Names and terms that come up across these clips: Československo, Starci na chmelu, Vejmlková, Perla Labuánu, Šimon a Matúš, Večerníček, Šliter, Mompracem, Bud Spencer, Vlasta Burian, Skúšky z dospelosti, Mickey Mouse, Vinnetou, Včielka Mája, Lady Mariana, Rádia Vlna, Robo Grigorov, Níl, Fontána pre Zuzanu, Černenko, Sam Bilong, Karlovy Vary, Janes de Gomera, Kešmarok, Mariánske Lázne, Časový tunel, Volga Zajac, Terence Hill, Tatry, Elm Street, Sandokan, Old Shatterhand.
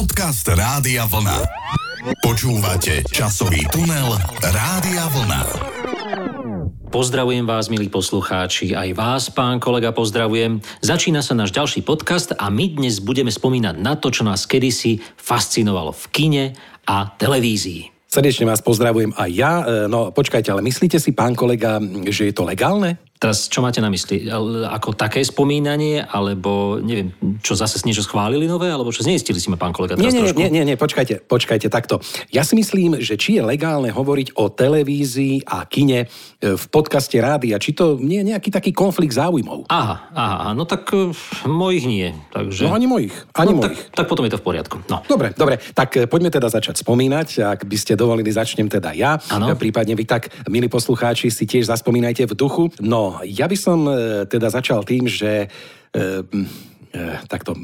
Podcast Rádia Vlna. Počúvate Časový tunel Rádia Vlna. Pozdravujem vás, milí poslucháči, aj vás, pán kolega, pozdravujem. Začína sa náš ďalší podcast a my dnes budeme spomínať na to, čo nás kedysi fascinovalo v kine a televízii. Srdečne vás pozdravujem aj ja. No počkajte, ale myslíte si, pán kolega, že je to legálne? Teraz čo máte na mysli? Ako také spomínanie, alebo neviem, čo zase niečo schválili nové, alebo čo zneistili si ma, pán kolega, teraz trošku? Nie, počkajte takto. Ja si myslím, že či je legálne hovoriť o televízii a kine v podcaste rádia, či to nie je nejaký taký konflikt záujmov. Aha, no tak mojich nie, takže... No ani mojich, mojich. Tak potom je to v poriadku. No. Dobre, tak poďme teda začať spomínať, ak by ste dovolili, začnem teda ja. Ano. Prípadne vy tak, milí poslucháči, si tiež zaspomínajte v duchu. No, ja by som teda začal tým, že takto,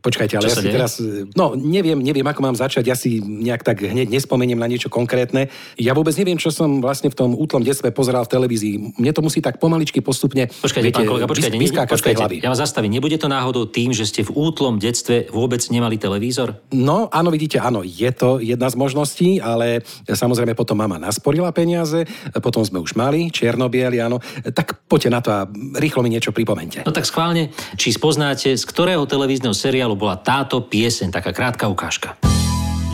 počkajte, ale ja si teraz... No, neviem, ako mám začať, ja si nejak tak hneď nespomeniem na niečo konkrétne. Ja vôbec neviem, čo som vlastne v tom útlom detstve pozeral v televízii. Mne to musí tak pomaličky, postupne... Počkajte, pán kolega, počkajte, ja vás zastavím. Nebude to náhodou tým, že ste v útlom detstve vôbec nemali televízor? No, áno, vidíte, áno, je to jedna z možností, ale samozrejme potom mama nasporila peniaze, potom sme už mali čierno-biely, áno. Tak poďte na to a rýchlo mi niečo pripomeňte. No tak schválne, či spoznáte, z ktorého televízneho seriálu bola táto pieseň, taká krátka ukážka.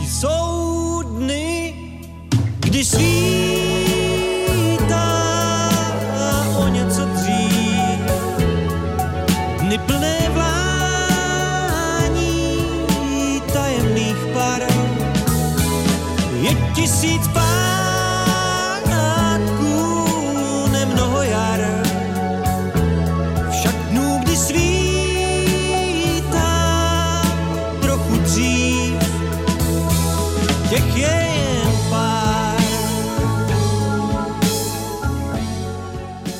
Jsou dny, kdy svítá o něco dřív, dny plné vlání tajemných par, je 1000 pánatků, nemnoho jar, však dnů, kdy svítá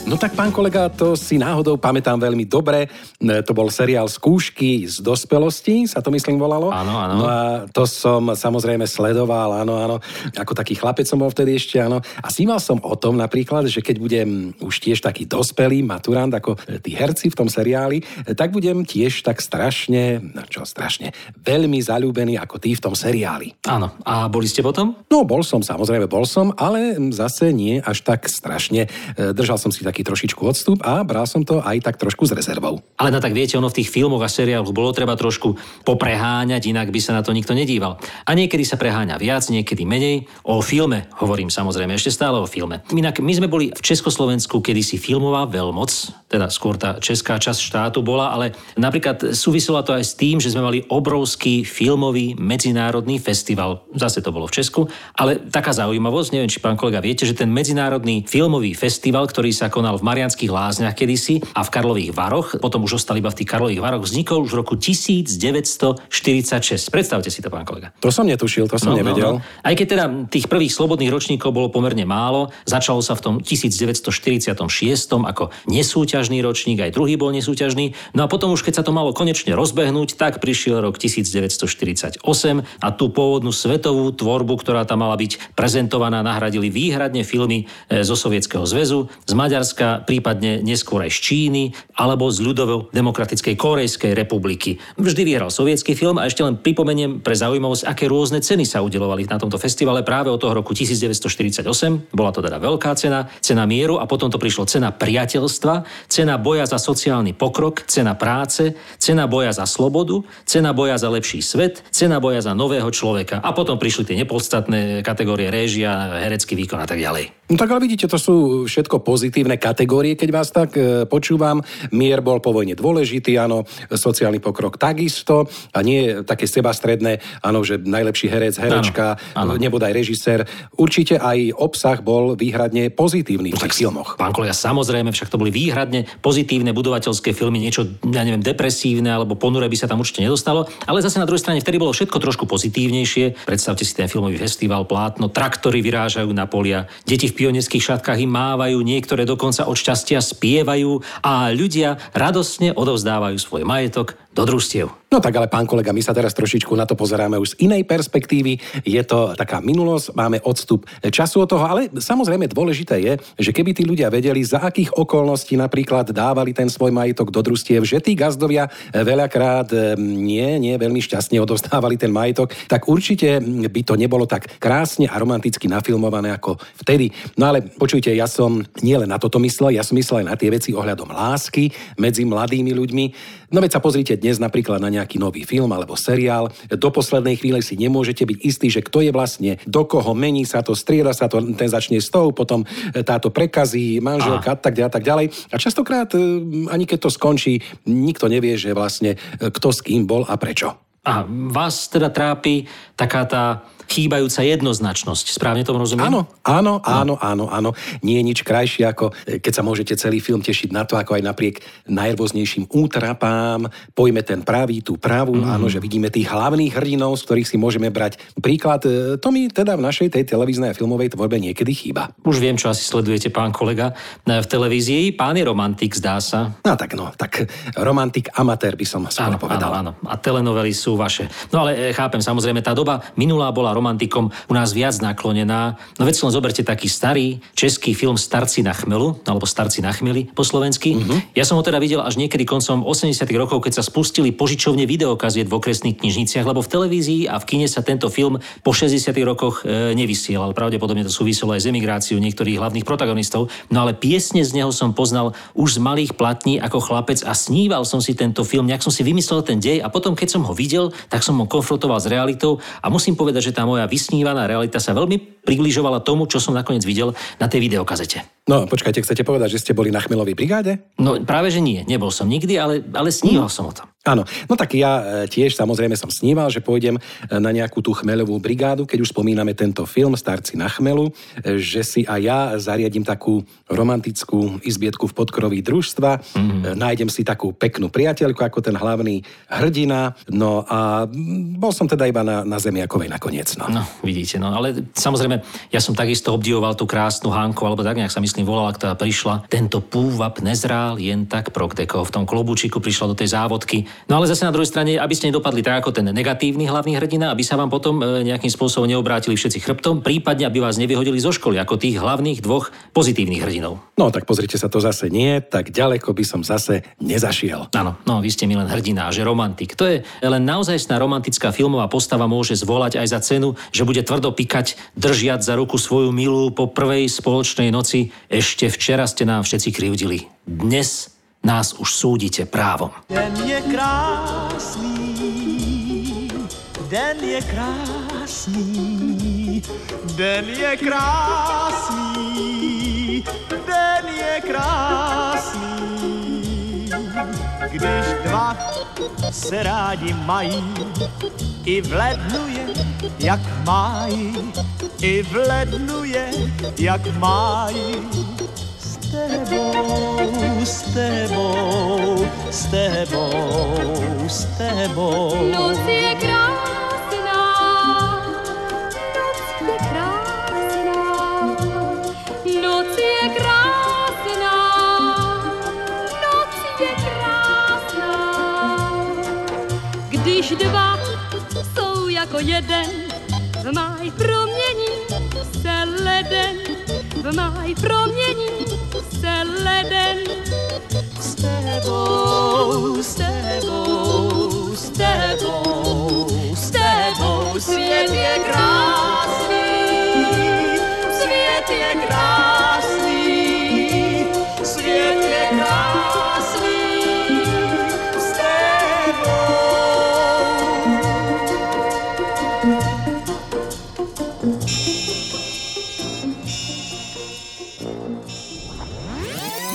No tak, pán kolega, to si náhodou pamätám veľmi dobre. To bol seriál Skúšky z dospelosti, sa to myslím volalo. Áno. No a to som samozrejme sledoval, áno. Ako taký chlapec som bol vtedy ešte, áno. A snímal som o tom napríklad, že keď budem už tiež taký dospelý maturant, ako tí herci v tom seriáli, tak budem tiež tak strašne, veľmi zaľúbený ako tí v tom seriáli. Áno. A boli ste potom? No, bol som, ale zase nie až tak strašne. Držal som si taký trošičku odstup a bral som to aj tak trošku s rezervou. Ale no tak viete, ono v tých filmoch a seriáloch bolo treba trošku popreháňať, inak by sa na to nikto nedíval. A niekedy sa preháňa viac, niekedy menej. O filme hovorím samozrejme, ešte stále o filme. Inak my sme boli v Československu kedysi filmová veľmoc, teda skôr tá česká časť štátu bola, ale napríklad súviselo to aj s tým, že sme mali obrovský filmový medzinárodný festival. Zase to bolo v Česku, ale taká zaujímavosť, neviem, či pán kolega viete, že ten medzinárodný filmový festival, ktorý sa konal v Mariánskych Lázniach kedysi a v Karlových Varoch, potom už ostali iba v tých Karlových Varoch, vznikol už v roku 1946. Predstavte si to, pán kolega. To som netušil, to som nevedel. No. Aj keď teda tých prvých slobodných ročníkov bolo pomerne málo, začalo sa v tom 1946 ako nesúťažný ročník, aj druhý bol nesúťažný. No a potom už, keď sa to malo konečne rozbehnúť, tak prišiel rok 1948 a tú pôvodnú svetovú tvorbu, ktorá tam mala byť prezentovaná, nahradili výhradne filmy zo Sovietskeho zväzu, z Maďarska, prípadne neskôr aj z Číny alebo z ľudovo-demokratickej Korejskej republiky. Vždy vyhral sovietský film a ešte len pripomeniem pre zaujímavosť, aké rôzne ceny sa udelovali na tomto festivale práve od toho roku 1948. Bola to teda veľká cena, cena mieru a potom to prišlo cena priateľstva, cena boja za sociálny pokrok, cena práce, cena boja za slobodu, cena boja za lepší svet, cena boja za nového človeka a potom prišli tie nepodstatné kategórie réžia, herecký výkon a tak ďalej. No tak ale vidíte, to sú všetko pozitívne kategórie, keď vás tak počúvam. Mier bol po vojne dôležitý, áno, sociálny pokrok takisto a nie také sebastredné, áno, že najlepší herec, herečka, nebodaj režisér. Určite aj obsah bol výhradne pozitívny v tých filmoch. Pán kolega, samozrejme, však to boli výhradne pozitívne budovateľské filmy, niečo, ja neviem, depresívne alebo ponure by sa tam určite nedostalo, ale zase na druhej strane vtedy bolo všetko trošku pozitívnejšie. Predstavte si ten filmový festival, plátno, traktory vyrážajú na polia, deti v pionierských šatkách im mávajú, niektoré dokonca od šťastia spievajú a ľudia radosne odovzdávajú svoj majetok do družstiev. No tak ale pán kolega, my sa teraz trošičku na to pozeráme už z inej perspektívy. Je to taká minulosť, máme odstup času od toho, ale samozrejme dôležité je, že keby tí ľudia vedeli, za akých okolností napríklad dávali ten svoj majetok do družstiev, že tí gazdovia veľakrát nie veľmi šťastne odostávali ten majetok, tak určite by to nebolo tak krásne a romanticky nafilmované ako vtedy. No ale počujte, ja som nielen na toto myslel, ja som myslel aj na tie veci ohľadom lásky medzi mladými ľuďmi. No veď sa pozrite dnes napríklad na nejaký nový film alebo seriál. Do poslednej chvíle si nemôžete byť istí, že kto je vlastne, do koho, mení sa to, strieda sa to, ten začne s tou, potom táto prekazí, manželka a tak ďalej. A častokrát ani keď to skončí, nikto nevie, že vlastne kto s kým bol a prečo. A vás teda trápi taká tá chýbajúca jednoznačnosť. Správne tomu rozumiem? Áno. Nie je nič krajšie, ako keď sa môžete celý film tešiť na to, ako aj napriek najrôznejším útrapám pojme ten pravý, tú pravú. Áno, že vidíme tých hlavných hrdinov, z ktorých si môžeme brať príklad. To mi teda v našej tej televíznej a filmovej tvorbe niekedy chýba. Už viem, čo asi sledujete, pán kolega, v televízii. Pán je romantik, zdá sa. Tak romantik amatér by som skôr povedal. Áno. A telenovely sú vaše. No ale chápem, samozrejme tá doba minulá bola romantikom u nás viac naklonená. No veď si len zoberte taký starý český film Starci na chmelu, alebo Starci na chmeli po slovensky. Ja som ho teda videl až niekedy koncom 80. rokov, keď sa spustili požičovne videokaziet v okresných knižniciach, lebo v televízii a v kine sa tento film po 60. rokoch nevysielal. Pravdepodobne to súviselo aj s emigráciou niektorých hlavných protagonistov. No ale piesne z neho som poznal už z malých platní ako chlapec a sníval som si tento film, nejak som si vymyslel ten dej a potom keď som ho videl, tak som ho konfrontoval s realitou a musím povedať, že tá moja vysnívaná realita sa veľmi približovala tomu, čo som nakoniec videl na tej videokazete. No, počkajte, chcete povedať, že ste boli na chmelovej brigáde? No, práve že nie. Nebol som nikdy, ale sníval som o tom. Áno. No tak ja tiež samozrejme som sníval, že pôjdem na nejakú tú chmelovú brigádu, keď už spomíname tento film Starci na chmelu, že si aj ja zariadím takú romantickú izbietku v podkroví družstva, nájdem si takú peknú priateľku ako ten hlavný hrdina. No a bol som teda iba na zemiakovej nakoniec. No, vidíte, ale samozrejme ja som takisto obdivoval tú krásnu Hanku, alebo tak nejak sa myslím volala, ktorá prišla. Tento púvab nezrál jen tak prokdekov. V tom klobúčiku prišla do tej závodky. No ale zase na druhej strane, aby ste nedopadli tak ako ten negatívny hlavný hrdina, aby sa vám potom nejakým spôsobom neobrátili všetci chrbtom, prípadne aby vás nevyhodili zo školy ako tých hlavných dvoch pozitívnych hrdinov. No tak pozrite sa, to zase nie, tak ďaleko by som zase nezašiel. Áno, no vy ste mi len hrdina, že romantik. To je len naozajstná romantická filmová postava, môže zvolať aj za cenu, že bude tvrdo pikať, držiať za ruku svoju milú po prvej spoločnej noci. Ešte včera ste nám všetci krivdili. Dnes nás už súdite právom. Den je krásný. Když dva se rádi mají, i v lednu je, jak v máji, i v lednu je, jak v máji. S tebou. Když dva jsou jako jeden, v máji promění se leden, v máji promění se leden. S tebou, svět je krásný.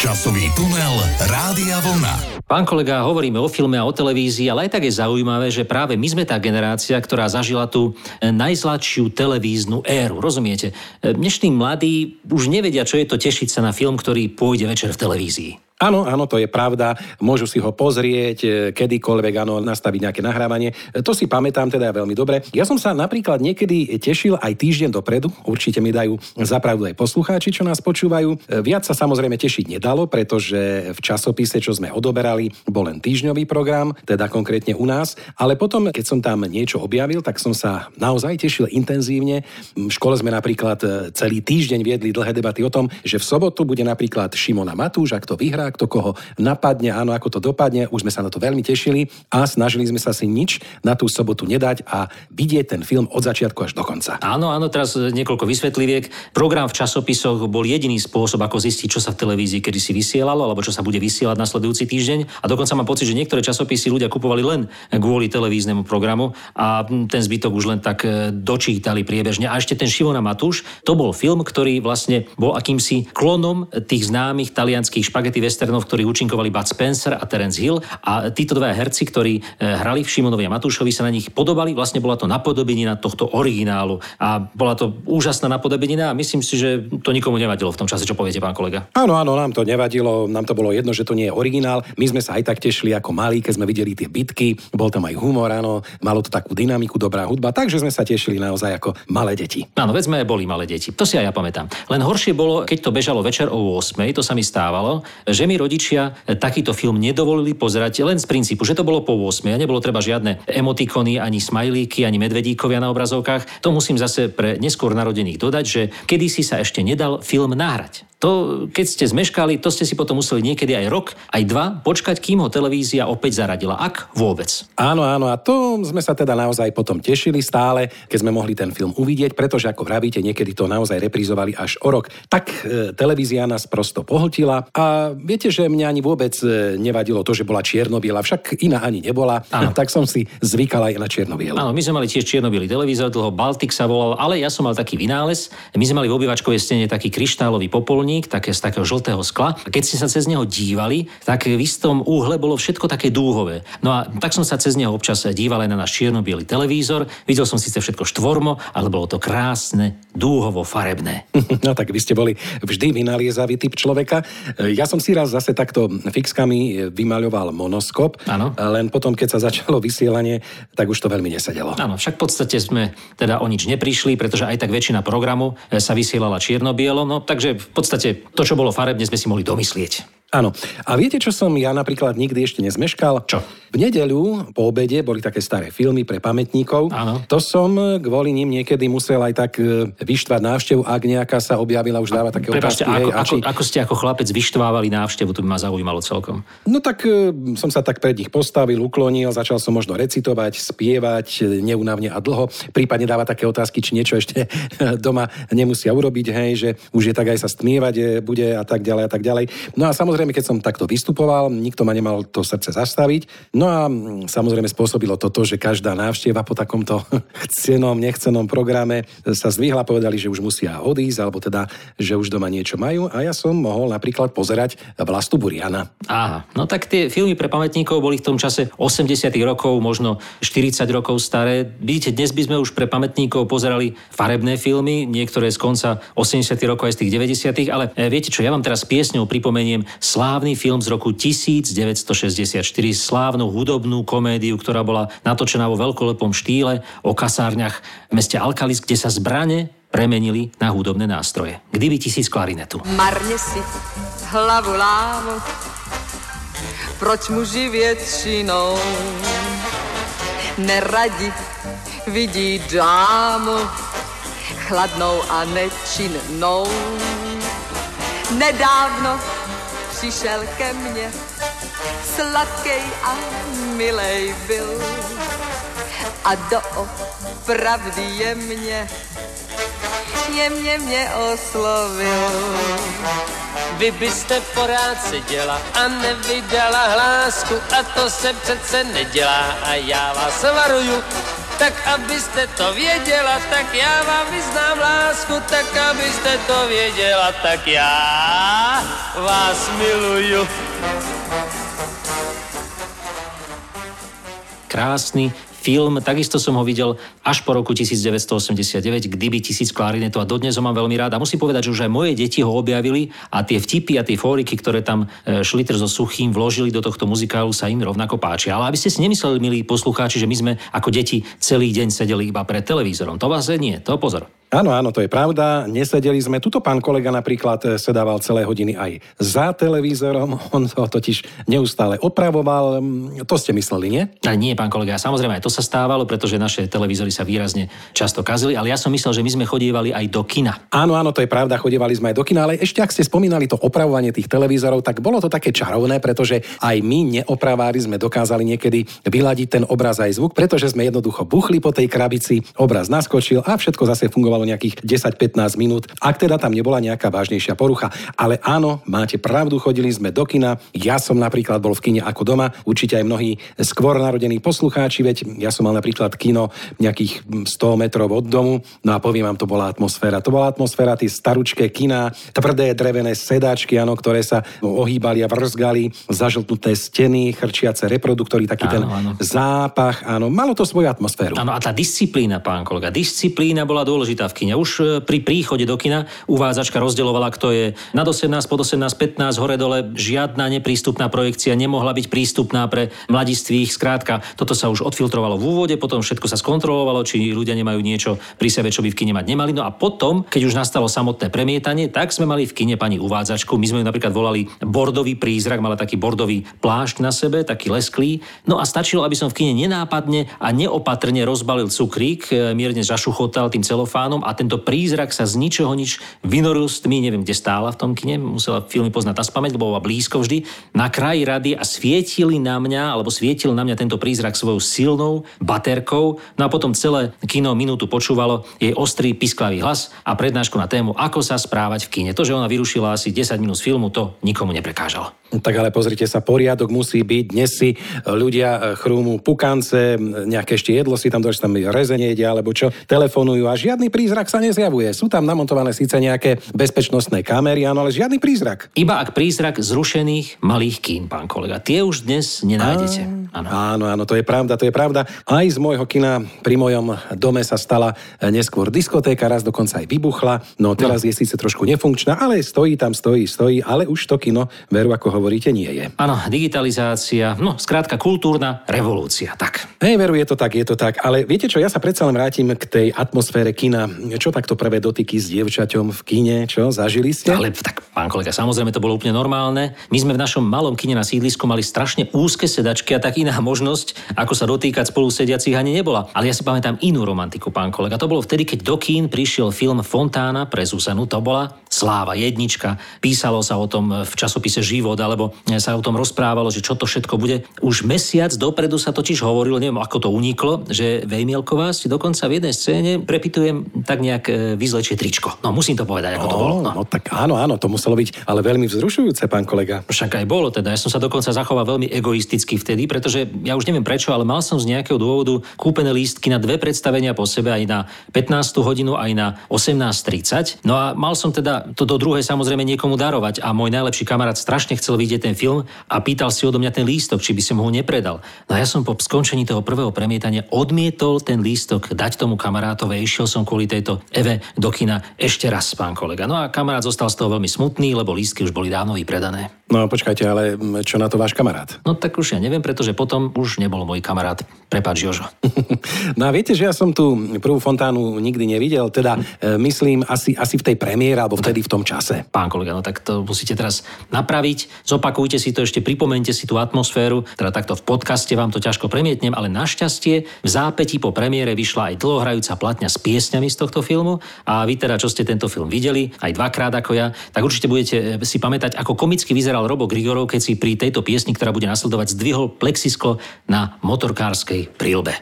Časový tunel Rádia Vlna. Pán kolega, hovoríme o filme a o televízii, ale aj tak je zaujímavé, že práve my sme tá generácia, ktorá zažila tú najzladšiu televíznu éru. Rozumiete? Dnešní mladí už nevedia, čo je to tešiť sa na film, ktorý pôjde večer v televízii. Áno, áno, to je pravda. Môžu si ho pozrieť kedykoľvek, áno, nastaviť nejaké nahrávanie. To si pamätám teda veľmi dobre. Ja som sa napríklad niekedy tešil aj týždeň dopredu. Určite mi dajú zapravdu aj poslucháči, čo nás počúvajú. Viac sa samozrejme tešiť nedalo, pretože v časopise, čo sme odoberali, bol len týždňový program, teda konkrétne u nás, ale potom, keď som tam niečo objavil, tak som sa naozaj tešil intenzívne. V škole sme napríklad celý týždeň viedli dlhé debaty o tom, že v sobotu bude napríklad Šimon a Matúš, a kto vyhrá, kto koho napadne, áno, ako to dopadne. Už sme sa na to veľmi tešili a snažili sme sa si nič na tú sobotu nedať a vidieť ten film od začiatku až do konca. Áno, áno, teraz niekoľko vysvetliviek. Program v časopisoch bol jediný spôsob, ako zistiť, čo sa v televízii kedysi vysielalo alebo čo sa bude vysielať nasledujúci týždeň. A dokonca mám pocit, že niektoré časopisy ľudia kupovali len kvôli televíznemu programu a ten zbytok už len tak dočítali priebežne. A ešte ten Šimon a Matúš, to bol film, ktorý vlastne bol akýmsi klonom tých známych talianských špagety westernov, ktorých účinkovali Bud Spencer a Terence Hill, a títo dvaja herci, ktorí hrali v Šimonovi a Matúšovi, sa na nich podobali. Vlastne bola to napodobenina tohto originálu a bola to úžasná napodobenina a myslím si, že to nikomu nevadilo v tom čase, čo poviete, pán kolega. Áno, áno, nám to nevadilo, nám to bolo jedno, že to nie je originál. My sme sa aj tak tešili ako malí, keď sme videli tie bitky, bol tam aj humor, áno, malo to takú dynamiku, dobrá hudba, takže sme sa tešili naozaj ako malé deti. Áno, veď sme boli malé deti. To si aj ja pamätám. Len horšie bolo, keď to bežalo večer o 8:00, to sa mi stávalo, že mi rodičia takýto film nedovolili pozerať len z princípu, že to bolo po 8:00 a nebolo treba žiadne emotikony, ani smajlíky, ani medvedíkovia na obrazovkách. To musím zase pre neskôr narodených dodať, že kedysi sa ešte nedal film nahrať. To, keď ste zmeškali, to ste si potom museli niekedy aj rok, aj dva počkať, kým ho televízia opäť zaradila, ak vôbec. Áno, áno, a to sme sa teda naozaj potom tešili stále, keď sme mohli ten film uvidieť, pretože ako vravíte, niekedy to naozaj reprízovali až o rok. Tak televízia nás prosto pohltila a viete, že mňa ani vôbec nevadilo to, že bola čiernobiela, však iná ani nebola, áno. Tak som si zvykal aj na čiernobielu. Áno, my sme mali tiež čiernobiely televízor, dlho Baltik sa volal, ale ja som mal taký vynález. My sme mali v obývačkovej stene taký kryštálový popol také z takého žltého skla. A keď ste sa cez neho dívali, tak v istom úhle bolo všetko také dúhové. No a tak som sa cez neho občas díval aj na náš čierno-biely televízor. Videl som síce všetko štvormo, ale bolo to krásne, dúhovo farebné. No tak vy ste boli vždy vynaliezavý typ človeka. Ja som si raz zase takto fixkami vymaľoval monoskop. Áno. Len potom, keď sa začalo vysielanie, tak už to veľmi nesedelo. Áno, však v podstate sme teda o nič neprišli, pretože aj tak väčšina programu sa vysielala čierno-bielo, no takže v podstate to, čo bolo farebne, sme si mohli domyslieť. Áno. A viete, čo som ja napríklad nikdy ešte nezmeškal? Čo? V nedeľu po obede boli také staré filmy pre pamätníkov. Áno. To som kvôli nim niekedy musel aj tak vyštvať návštevu, ak nejaká sa objavila, už dáva také otázky. Ako ste ako chlapec vyštvávali návštevu, to by ma zaujímalo celkom. No tak som sa tak pred nich postavil, uklonil, začal som možno recitovať, spievať neúnavne a dlho, prípadne dáva také otázky, či niečo ešte doma nemusia urobiť, hej, že už je tak aj sa stmievať bude a tak ďalej a tak ďalej. No a samozrejme, keď som takto vystupoval, nikto ma nemal to srdce zastaviť. No a samozrejme spôsobilo toto, že každá návšteva po takomto chcenom, nechcenom programe sa zdvihla, povedali, že už musia odísť, alebo teda, že už doma niečo majú. A ja som mohol napríklad pozerať Vlastu Buriana. Aha, no tak tie filmy pre pamätníkov boli v tom čase 80 rokov, možno 40 rokov staré. Vidíte, dnes by sme už pre pamätníkov pozerali farebné filmy, niektoré z konca 80 rokov aj z tých 90, ale viete čo, ja vám teraz piesňou pripomeniem slávny film z roku 1964, slávnu hudobnú komédiu, ktorá bola natočená vo veľkolepom štýle o kasárňach v meste Alcalis, kde sa zbrane premenili na hudobné nástroje. Kdyby tisíc klarinetu. Marne si hlavu lámu, proč muži většinou neradi vidí dámu chladnou a nečinnou. Nedávno přišel ke mně, sladkej a milej byl. A doopravdy mě oslovil. Vy byste porád seděla a nevydala hlásku, a to se přece nedělá a já vás varuju. Tak abyste to věděla, tak já vám vyznám lásku, tak abyste to věděla, tak já vás miluju. Krásný film, takisto som ho videl až po roku 1989, Kdyby 1000 klarinetov, a dodnes ho mám veľmi rád. A musím povedať, že už aj moje deti ho objavili a tie vtipy a tie fóriky, ktoré tam Šliter so Suchým vložili do tohto muzikálu, sa im rovnako páči. Ale aby ste si nemysleli, milí poslucháči, že my sme ako deti celý deň sedeli iba pred televízorom. To vás nie, to pozor. Áno, áno, to je pravda. Nesedeli sme. Tuto pán kolega napríklad sedával celé hodiny aj za televízorom. On to totiž neustále opravoval. To ste mysleli, nie? A nie, pán kolega. Samozrejme, aj to sa stávalo, pretože naše televízory sa výrazne často kazili, ale ja som myslel, že my sme chodievali aj do kina. Áno, áno, to je pravda. Chodievali sme aj do kina, ale ešte ak ste spomínali to opravovanie tých televízorov, tak bolo to také čarovné, pretože aj my neopravári sme dokázali niekedy vyladiť ten obraz aj zvuk, pretože sme jednoducho buchli po tej krabici, obraz naskočil a všetko zase fungovalo nejakých 10-15 minút, ak teda tam nebola nejaká vážnejšia porucha. Ale áno, máte pravdu, chodili sme do kina. Ja som napríklad bol v kine ako doma, určite aj mnohí skôr narodení poslucháči, veď ja som mal napríklad kino nejakých 100 metrov od domu, no a poviem vám, to bola atmosféra. To bola atmosféra, tie staručké kina, tvrdé drevené sedáčky, áno, ktoré sa ohýbali a vrzgali, zažltnuté steny, chrčiace reproduktory, taký áno, ten áno. Zápach, áno, malo to svoju atmosféru. Áno, a tá disciplína, pán kolega, disciplína bola dôležitá v kine. Už pri príchode do kina uvádzačka rozdeľovala, kto je nad 18, pod 18, 15, hore dole. Žiadna neprístupná projekcia nemohla byť prístupná pre mladistvých. Skrátka, toto sa už odfiltrovalo v úvode, potom všetko sa skontrolovalo, či ľudia nemajú niečo pri sebe, čo by v kine mať nemali. No a potom, keď už nastalo samotné premietanie, tak sme mali v kine pani uvádzačku. My sme ju napríklad volali Bordový prízrak, mala taký bordový plášť na sebe, taký lesklý. No a stačilo, aby som v kine nenápadne a neopatrne rozbalil cukrík, mierne zašuchotal tým celofánom, a tento prízrak sa z ničoho nič vynoril s tmy, neviem, kde stála v tom kine, musela filmy poznať naspamäť, lebo bola blízko vždy, na kraji rady, a svietili na mňa, alebo svietil na mňa tento prízrak svojou silnou baterkou. No a potom celé kino minútu počúvalo jej ostrý, pisklavý hlas a prednášku na tému, ako sa správať v kine. To, že ona vyrušila asi 10 minút filmu, to nikomu neprekážalo. Tak ale pozrite sa, poriadok musí byť. Dnes si ľudia chrúmu pukance, nejaké ešte jedlo si tam došli, tam rezenie jedia, alebo čo, telefonujú a žiadny prízrak sa nezjavuje. Sú tam namontované síce nejaké bezpečnostné kamery, áno, ale žiadny prízrak. Iba ak prízrak zrušených malých kín, pán kolega. Tie už dnes nenájdete. Áno. Áno, áno, to je pravda, to je pravda. Aj z môjho kina pri mojom dome sa stala neskôr diskotéka, raz dokonca aj vybuchla. No teraz je síce trošku nefunkčná, ale stojí tam, stojí, ale už to kino, veru ako hovoríte, nie je. Áno, digitalizácia, no skrátka kultúrna revolúcia, tak. Hej, veru, je to tak, ale viete čo, ja sa predsa len vrátim k tej atmosfére kina. Čo takto prvé dotyky s dievčaťom v kine? Čo? Zažili ste? Ale tak, pán kolega, samozrejme to bolo úplne normálne. My sme v našom malom kine na sídlisku mali strašne úzke sedačky a tak iná možnosť, ako sa dotýkať spolusediacich, ani nebola. Ale ja si pamätám inú romantiku, pán kolega. To bolo vtedy, keď do kín prišiel film Fontána pre Zuzanu. To bola sláva, jednička. Písalo sa o tom v časopise Život, alebo sa o tom rozprávalo, že čo to všetko bude. Už mesiac dopredu sa totiž hovorilo, neviem ako to uniklo, že Vejmlková si dokonca v jednej scéne, prepitujem, tak nejak vyzlečie tričko. No musím to povedať, ako to bolo. No tak áno, to muselo byť ale veľmi vzrušujúce, pán kolega. Však aj bolo teda. Ja som sa dokonca zachoval veľmi egoisticky vtedy, pretože ja už neviem prečo, ale mal som z nejakého dôvodu kúpené lístky na 2 predstavenia po sebe, aj na 15. hodinu, aj na 18:30. No a mal som teda to do druhej samozrejme niekomu darovať a môj najlepší kamarát strašne chcel vidieť ten film a pýtal si odo mňa ten lístok, či by som ho nepredal. No a ja som po skončení toho prvého premietania odmietol ten lístok dať tomu kamarátovi, išiel som kvôli tejto Eve do kina ešte raz, pán kolega. No a kamarát zostal z toho veľmi smutný, lebo lístky už boli dávno vypredané. No počkajte, ale čo na to váš kamarát? No tak už ja neviem, pretože potom už nebol môj kamarát. Prepáč, Jožo. No a viete, že ja som tú prvú Fontánu nikdy nevidel, teda myslím asi v tej premiére, alebo vtedy v tom čase. Pán kolega, no tak to musíte teraz napraviť. Zopakujte si to ešte, pripomeňte si tú atmosféru. Teda takto v podcaste vám to ťažko premietnem, ale našťastie v zápätí po premiére vyšla aj dlhohrajúca platňa s piesňami z tohto filmu a vy teda, čo ste tento film videli, aj dvakrát ako ja, tak určite budete si pamätať, ako komicky vyzeral Robo Grigorov, keď si pri tejto piesni, ktorá bude nasledovať, zdvihol plexisklo na motorkárskej príľbe.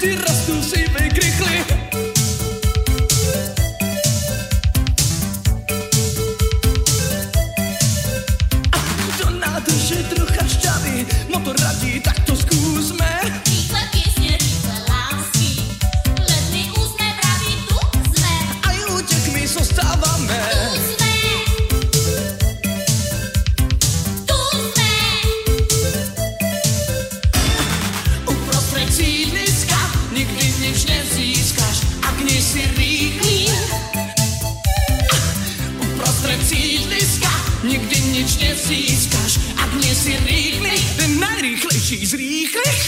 Ty rastú si vykrychli. získaš, ak nie si rýchly, ten najrýchlejší z rýchlych.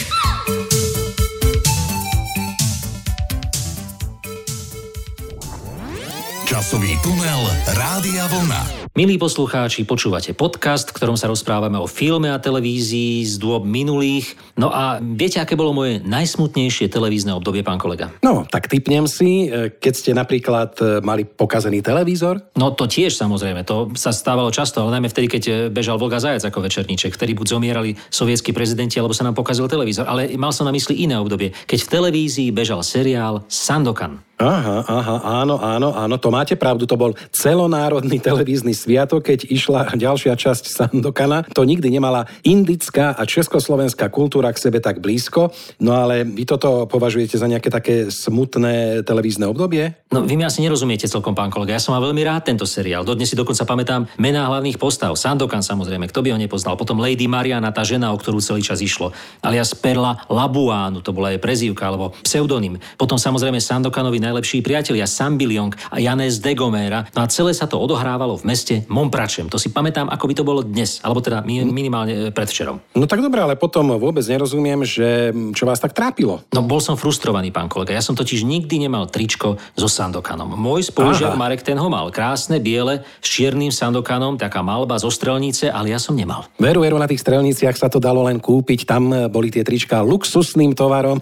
Časový tunel Rádia Vlna. Milí poslucháči, počúvate podcast, v ktorom sa rozprávame o filme a televízii z dôb minulých. No a viete, aké bolo moje najsmutnejšie televízne obdobie, pán kolega? No, tak tipnem si, keď ste napríklad mali pokazený televízor? No to tiež samozrejme, to sa stávalo často, ale najmä vtedy, keď bežal Volga Zajac ako Večerníček, vtedy buď zomierali sovietskí prezidenti, alebo sa nám pokazil televízor. Ale mal som na mysli iné obdobie, keď v televízii bežal seriál Sandokan. Aha, áno, to máte pravdu, to bol celonárodný televízny sviatok, keď išla ďalšia časť Sandokana. To nikdy nemala indická a československá kultúra k sebe tak blízko, no ale vy toto považujete za nejaké také smutné televízne obdobie? No vy mi asi nerozumiete celkom, pán kolega, ja som mal veľmi rád tento seriál, dodnes si dokonca pamätám mená hlavných postav, Sandokan samozrejme, kto by ho nepoznal, potom Lady Mariana, tá žena, o ktorú celý čas išlo, alias Perla Labuánu, to bola jej prezývka alebo pseudonym, potom samozrejme Sandokanovi najlepší priatelia Sam Bilong a Janes de Gomera. No a celé sa to odohrávalo v meste Mompracem. To si pamätám, ako by to bolo dnes, alebo teda minimálne predvčerom. No tak dobré, ale potom vôbec nerozumiem, že čo vás tak trápilo. No bol som frustrovaný, pán kolega. Ja som totiž nikdy nemal tričko so Sandokanom. Môj spolužiak Marek ten ho mal. Krásne biele s čiernym Sandokanom, taká malba zo strelnice, ale ja som nemal. Veru, na tých strelniciach sa to dalo len kúpiť. Tam boli tie trička luxusným tovarom.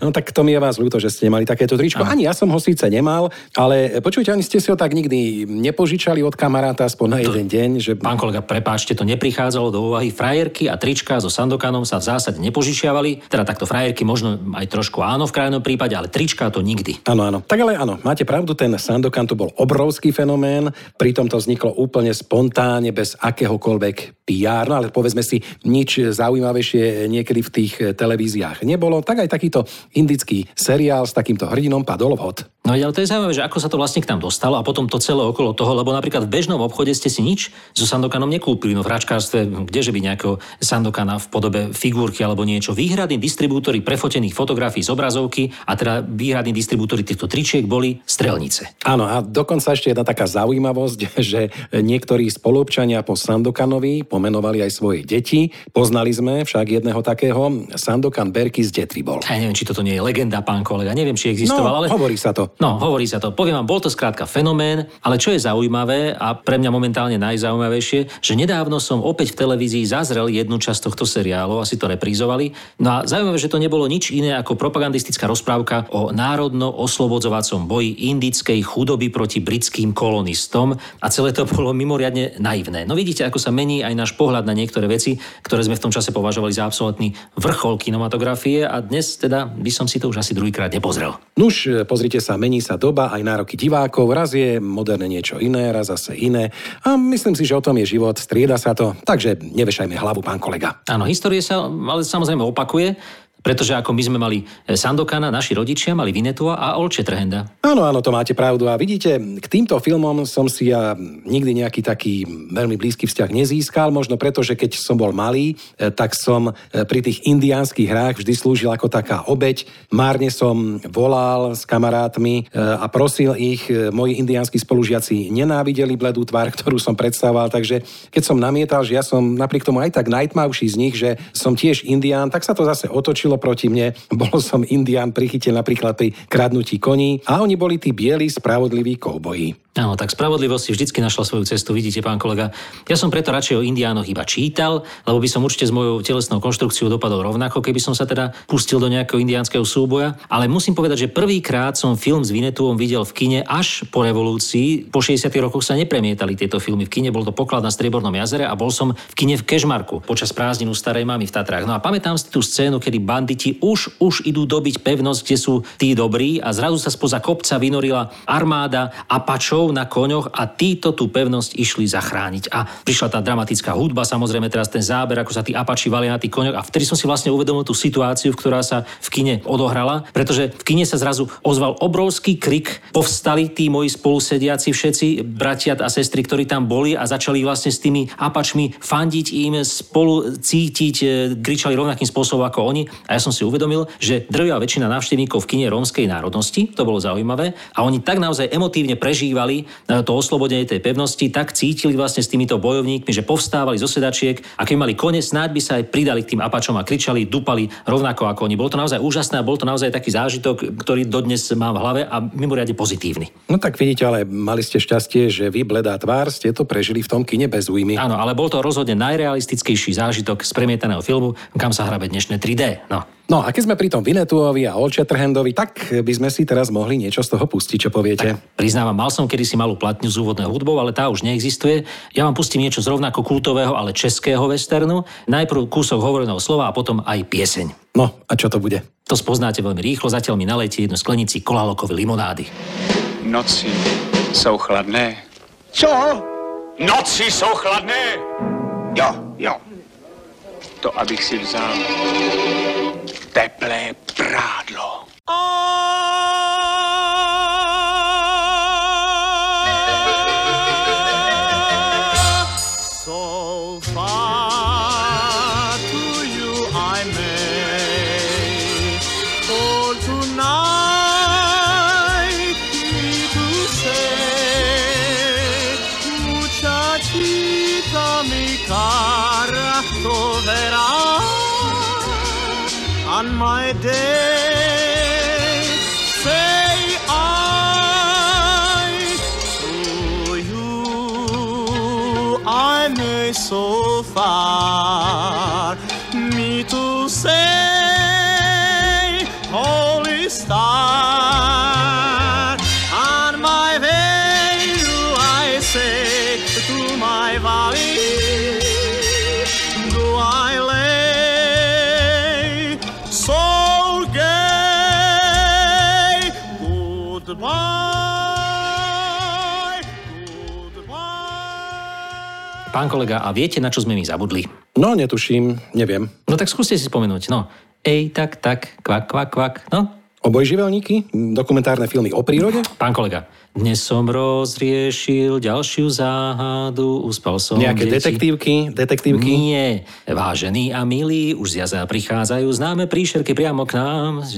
No tak to mi je vás ľúto, že ste nemali takéto tričko. Ani ja som ho síce nemal, ale počujte, ani ste si ho tak nikdy nepožičali od kamaráta aspoň na jeden deň, že... Pán kolega, prepáčte, to neprichádzalo do úvahy. Frajerky a trička so Sandokanom sa v zásade nepožičiavali. Teda takto frajerky možno aj trošku áno v krajnom prípade, ale trička to nikdy. Áno. Tak ale áno, máte pravdu, ten Sandokan to bol obrovský fenomén, pritom to vzniklo úplne spontánne, bez akéhokoľvek PR, no ale povedzme si, nič zaujímavejšie niekedy v tých televíziách nebolo. Tak aj takýto indický seriál s takýmto hrdinom padol vhod. No ale to je zaujímavé, že ako sa to vlastne k nám dostalo a potom to celé okolo toho, lebo napríklad v bežnom obchode ste si nič so Sandokanom nekúpili, no v hračkárstve, kdeže by nejakého Sandokana v podobe figurky alebo niečo. Výhradní distribútori prefotených fotografií z obrazovky a teda výhradní distribútori týchto tričiek boli strelnice. Áno, a dokonca ešte jedna taká zaujímavosť, že niektorí spoluobčania po Sandokanovi pomenovali aj svoje deti. Poznali sme však jedného takého, Sandokan Berky z Detry bol. Ja neviem, či toto nie je legenda, pán kolega, neviem, či existoval, ale hovorí sa to. Poviem vám, bol to skrátka fenomén, ale čo je zaujímavé a pre mňa momentálne najzaujímavejšie, že nedávno som opäť v televízii zazrel jednu časť tohto seriálu, asi to reprízovali. No a zaujímavé, že to nebolo nič iné ako propagandistická rozprávka o národno-oslobodzovacom boji indickej chudoby proti britským kolonistom a celé to bolo mimoriadne naivné. No vidíte, ako sa mení aj náš pohľad na niektoré veci, ktoré sme v tom čase považovali za absolútny vrchol kinematografie a dnes teda by som si to už asi druhýkrát nepozrel. Nuž, pozrite sa, mení sa doba, aj nároky divákov, raz je moderné niečo iné, raz zase iné a myslím si, že o tom je život, strieda sa to, takže nevešajme hlavu, pán kolega. Áno, história sa ale samozrejme opakuje, pretože ako my sme mali Sandokana, naši rodičia mali Vinnetou a Old Shatterhanda. Áno, to máte pravdu a vidíte, k týmto filmom som si ja nikdy nejaký taký veľmi blízky vzťah nezískal, možno preto, že keď som bol malý, tak som pri tých indiánskych hrách vždy slúžil ako taká obeť. Márne som volal s kamarátmi a prosil ich, moji indiánsky spolužiaci nenávideli bledú tvár, ktorú som predstavoval, takže keď som namietal, že ja som napriek tomu aj tak najtmavší z nich, že som tiež indián, tak sa to zase otočilo proti mne. Bol som indián prichytil napríklad pri kradnutí koní a oni boli tí bieli spravodliví kovboji. Áno, tak spravodlivosť si vždycky našla svoju cestu, vidíte, pán kolega. Ja som preto radšej o indiánoch iba čítal, lebo by som určite s mojou telesnou konštrukciou dopadol rovnako, keby som sa teda pustil do nejakého indiánskeho súboja, ale musím povedať, že prvýkrát som film s Vinnetouom videl v kine až po revolúcii. Po 60. rokoch sa nepremietali tieto filmy v kine, bol to Poklad na Striebornom jazere a bol som v kine v Kešmarku počas prázdnin u starej mamy v Tatrách. No a pamätám si tú scénu, kedy banditi už idú dobiť pevnosť, kde sú tí dobrí a zrazu sa spoza kopca vynorila armáda Apačov na koňoch a títo tú pevnosť išli zachrániť. A prišla tá dramatická hudba, samozrejme teraz ten záber, ako sa tí Apači valia na tých koňoch a vtedy som si vlastne uvedomil tú situáciu, ktorá sa v kine odohrala, pretože v kine sa zrazu ozval obrovský krik, povstali tí moji spolusediaci všetci, bratia a sestry, ktorí tam boli a začali vlastne s tými Apačmi fandiť im, spolu cítiť, kričali rovnakým spôsobom ako oni a ja som si uvedomil, že drvivá väčšina návštevníkov v kine rómskej národnosti, to bolo zaujímavé, a oni tak naozaj emotívne prežívali mali to oslobodenie tej pevnosti, tak cítili vlastne s týmito bojovníkmi, že povstávali zo sedačiek a keď mali koniec, snáď by sa aj pridali k tým Apačom a kričali, dupali rovnako ako oni. Bolo to naozaj úžasné a bol to naozaj taký zážitok, ktorý dodnes mám v hlave a mimoriadne pozitívny. No tak vidíte, ale mali ste šťastie, že vy, bledá tvár, ste to prežili v tom kine bez újmy. Áno, ale bol to rozhodne najrealistickejší zážitok z premietaného filmu, kam sa hrabe dnešné 3D. No a keď sme pri tom Vinnetouovi a Old Shatterhandovi, tak by sme si teraz mohli niečo z toho pustiť, čo poviete. Tak, priznávam, mal som kedysi malú platňu s úvodnou hudbou, ale tá už neexistuje. Ja vám pustím niečo z rovnako kultového, ale českého westernu. Najprv kúsok hovoreného slova a potom aj pieseň. No a čo to bude? To spoznáte veľmi rýchlo, zatiaľ mi nalejte jednu sklenici kolálokovej limonády. Noci sú chladné. Čo? Noci sú chladné? Jo. To, abych si vzal teplé prádlo. My day, say I to you, I'm so far, me to say, holy star, on my way you I say, to my valley, do I lay. Pán kolega, a viete, na čo sme my zabudli? No, netuším, neviem. No tak skúste si spomenúť, no. Ej, tak, kvak, kvak, kvak, no. Obojživelníky? Dokumentárne filmy o prírode? Pán kolega, dnes som rozriešil ďalšiu záhadu, uspal som nejaké deti. detektívky? Nie, vážení a milí, už z jaza prichádzajú známe príšerky priamo k nám.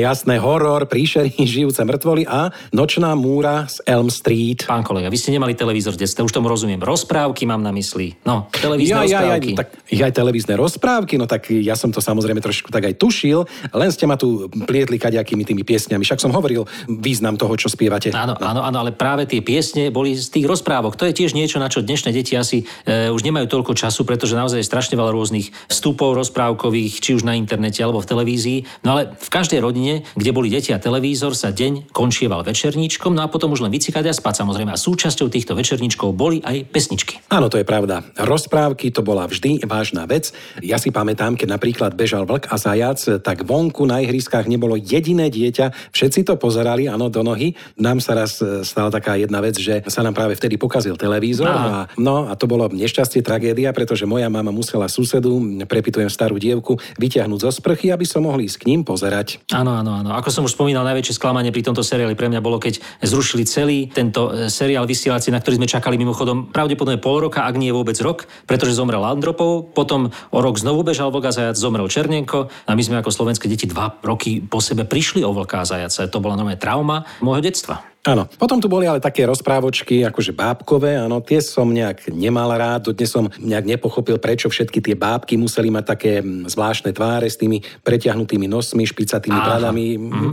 Jasné, horor, príšery, žijúce mŕtvoly a nočná múra z Elm Street. Pán kolega, vy ste nemali televízor v detstve, už tomu rozumiem. Rozprávky mám na mysli. No, televízne rozprávky. Tak, televízne rozprávky, no tak ja som to samozrejme trošku tak aj tušil, len ste ma tu plietli kadejakými tými piesňami. Však som hovoril význam toho, čo spievate. Áno, ale práve tie piesne boli z tých rozprávok. To je tiež niečo, na čo dnešné deti asi už nemajú toľko času, pretože naozaj je strašne veľa rôznych vstupov rozprávkových, či už na internete alebo v televízii. No ale v každej rodine, kde boli deti a televízor, sa deň končieval večerníčkom, no a potom už len vycikať a spať, samozrejme. A súčasťou týchto večerníčkov boli aj pesničky. Áno, to je pravda. Rozprávky to bola vždy vážna vec. Ja si pamätám, keď napríklad bežal vlk a zajac, tak vonku na ihriskách nebolo jediné dieťa. Všetci to pozerali, áno, do nohy. Nám sa raz stala taká jedna vec, že sa nám práve vtedy pokazil televízor a to bolo nešťastie, tragédia, pretože moja mama musela susedu, prepytujem starú dievku, vyťahnuť zo sprchy, aby som mohli ísť k ním pozerať. Áno. Ako som už spomínal, najväčšie sklamanie pri tomto seriáli pre mňa bolo, keď zrušili celý tento seriál vysielací, na ktorý sme čakali mimochodom pravdepodobne pol roka, ak nie vôbec rok, pretože zomrel Landropov, potom o rok znovu bežal Volga Zajac, zomrel Černenko a my sme ako slovenské deti 2 roky po sebe prišli o Volga Zajaca. To bola normálna trauma môjho detstva. Áno. Potom tu boli ale také rozprávočky, akože bábkové, áno, tie som nejak nemal rád, dodnes som nejak nepochopil, prečo všetky tie bábky museli mať také zvláštne tváre s tými pretiahnutými nosmi, špicatými brádami.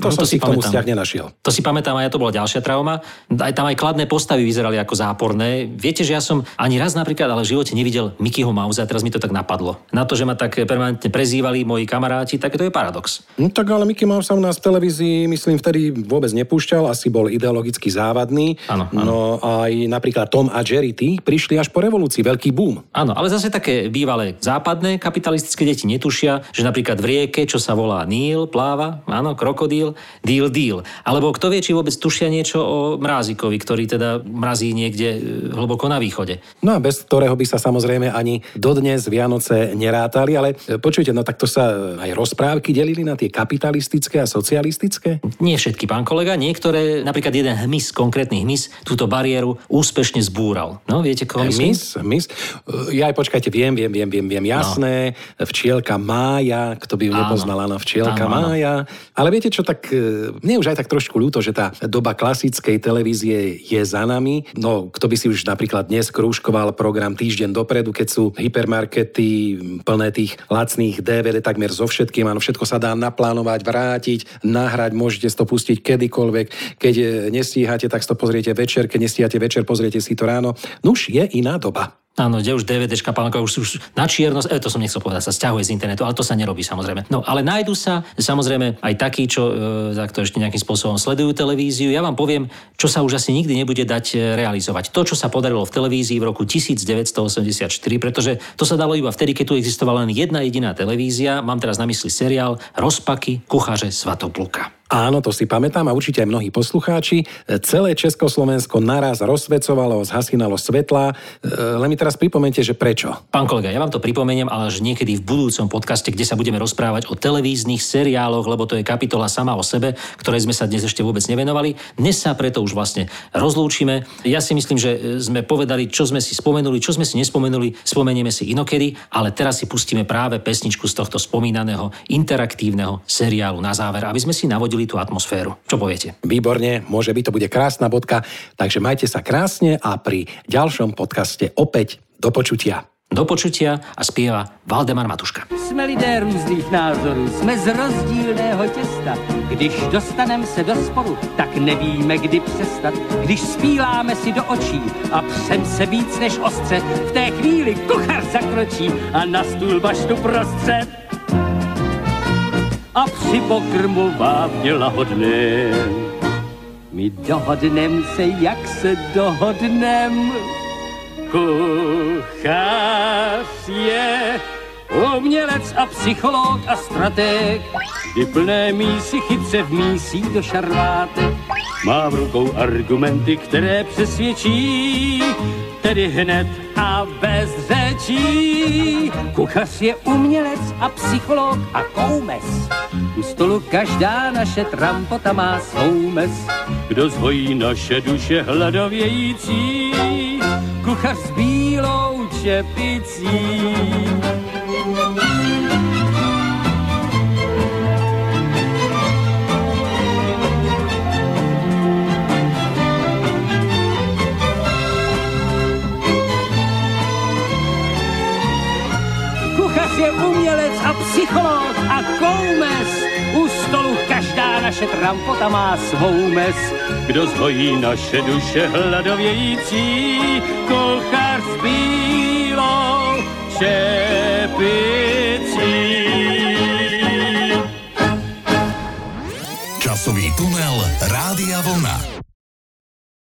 To som si k tomu vzťah nenašiel. To si pamätám, a ja to bola ďalšia trauma. Aj tam aj kladné postavy vyzerali ako záporné. Viete, že ja som ani raz napríklad ale v živote nevidel Mickeyho Mausa, teraz mi to tak napadlo. Na to, že ma tak permanentne prezývali moji kamaráti, tak to je paradox. No tak ale Mickey Mouse u nás v televízii, myslím, vtedy vôbec nepúšťal, asi bol ideologicky závadný. Áno. No aj napríklad Tom a Jerry tí prišli až po revolúcii, veľký boom. Áno, ale zase také bývalé západné kapitalistické deti netušia, že napríklad v rieke, čo sa volá Níl, pláva, áno, krokodíl, díl. Alebo kto vie, či vôbec tušia niečo o Mrázikovi, ktorý teda mrazí niekde hlboko na východe. No a bez ktorého by sa samozrejme ani dodnes Vianoce nerátali, ale počujte, no takto sa aj rozprávky delili na tie kapitalistické a socialistické? Nie všetky, pán kolega, niektoré, napríklad jeden hmyz, konkrétny hmyz, túto bariéru úspešne zbúral. No, viete, koho myslím? Hmyz? Ja aj počkajte, viem, jasné. No. Včielka Mája, kto by ju nepoznala na Včielka Mája. Ale viete čo, tak mne už aj tak trošku ľúto, že tá doba klasickej televízie je za nami. No, kto by si už napríklad dnes krúžkoval program týždeň dopredu, keď sú hypermarkety plné tých lacných DVD takmer so všetkým. Áno, všetko sa dá naplánovať, vrátiť, nahrať, môžete si to pustiť kedykoľvek. Keď nestíhate, tak si to pozriete večer, keď nestíhate večer, pozriete si to ráno. Nuž je iná doba. Áno, kde už DVDčka, pánko, už sú na čiernosť, to som nechcel povedať, sa sťahuje z internetu, ale to sa nerobí samozrejme. No, ale nájdú sa samozrejme aj takí, čo takto ešte nejakým spôsobom sledujú televíziu. Ja vám poviem, čo sa už asi nikdy nebude dať realizovať. To, čo sa podarilo v televízii v roku 1984, pretože to sa dalo iba vtedy, keď tu existovala len jedna jediná televízia. Mám teraz na mysli seriál Rozpaky kuchára Svatopluka. Áno, to si pamätám a určite aj mnohí poslucháči. Celé Československo naraz rozsvecovalo, zhasínalo svetlá. Len mi teraz pripomente, že prečo. Pán kolega, ja vám to pripomeniem, ale až niekedy v budúcom podcaste, kde sa budeme rozprávať o televíznych seriáloch, lebo to je kapitola sama o sebe, ktorej sme sa dnes ešte vôbec nevenovali. Dnes sa preto už vlastne rozlúčime. Ja si myslím, že sme povedali, čo sme si spomenuli, čo sme si nespomenuli, spomenieme si inokedy, ale teraz si pustíme práve pesničku z tohto spomínaného interaktívneho seriálu na záver, aby sme si navodili tú atmosféru. Čo poviete? Výborne, môže byť, to bude krásna bodka, takže majte sa krásne a pri ďalšom podcaste opäť do počutia. Do počutia a spieva Valdemar Matuška. Sme lidé různých názorů, sme z rozdílného těsta. Když dostaneme se do sporu, tak nevíme, kdy přestat. Když spíváme si do očí a přem se víc než ostře, v té chvíli kuchař zakročí a na stůl baštu prostře. A při pokrmu vábně lahodném. My dohodnem se, jak se dohodnem. Kuchař je umělec a psycholog a stratég. I plné mísy chytře v mísí do šarvátek. Má v rukou argumenty, které přesvědčí, tedy hned a bez řečí. Kuchař je umělec a psycholog a koumes. U stolu každá naše trampota má svou mez. Kdo zhojí naše duše hladovějící, kuchař s bílou čepicí. Je umělec a psycholog a koumes. U stolu každá naše trampota má svou mes. Kdo zhojí naše duše hladovějící, kolka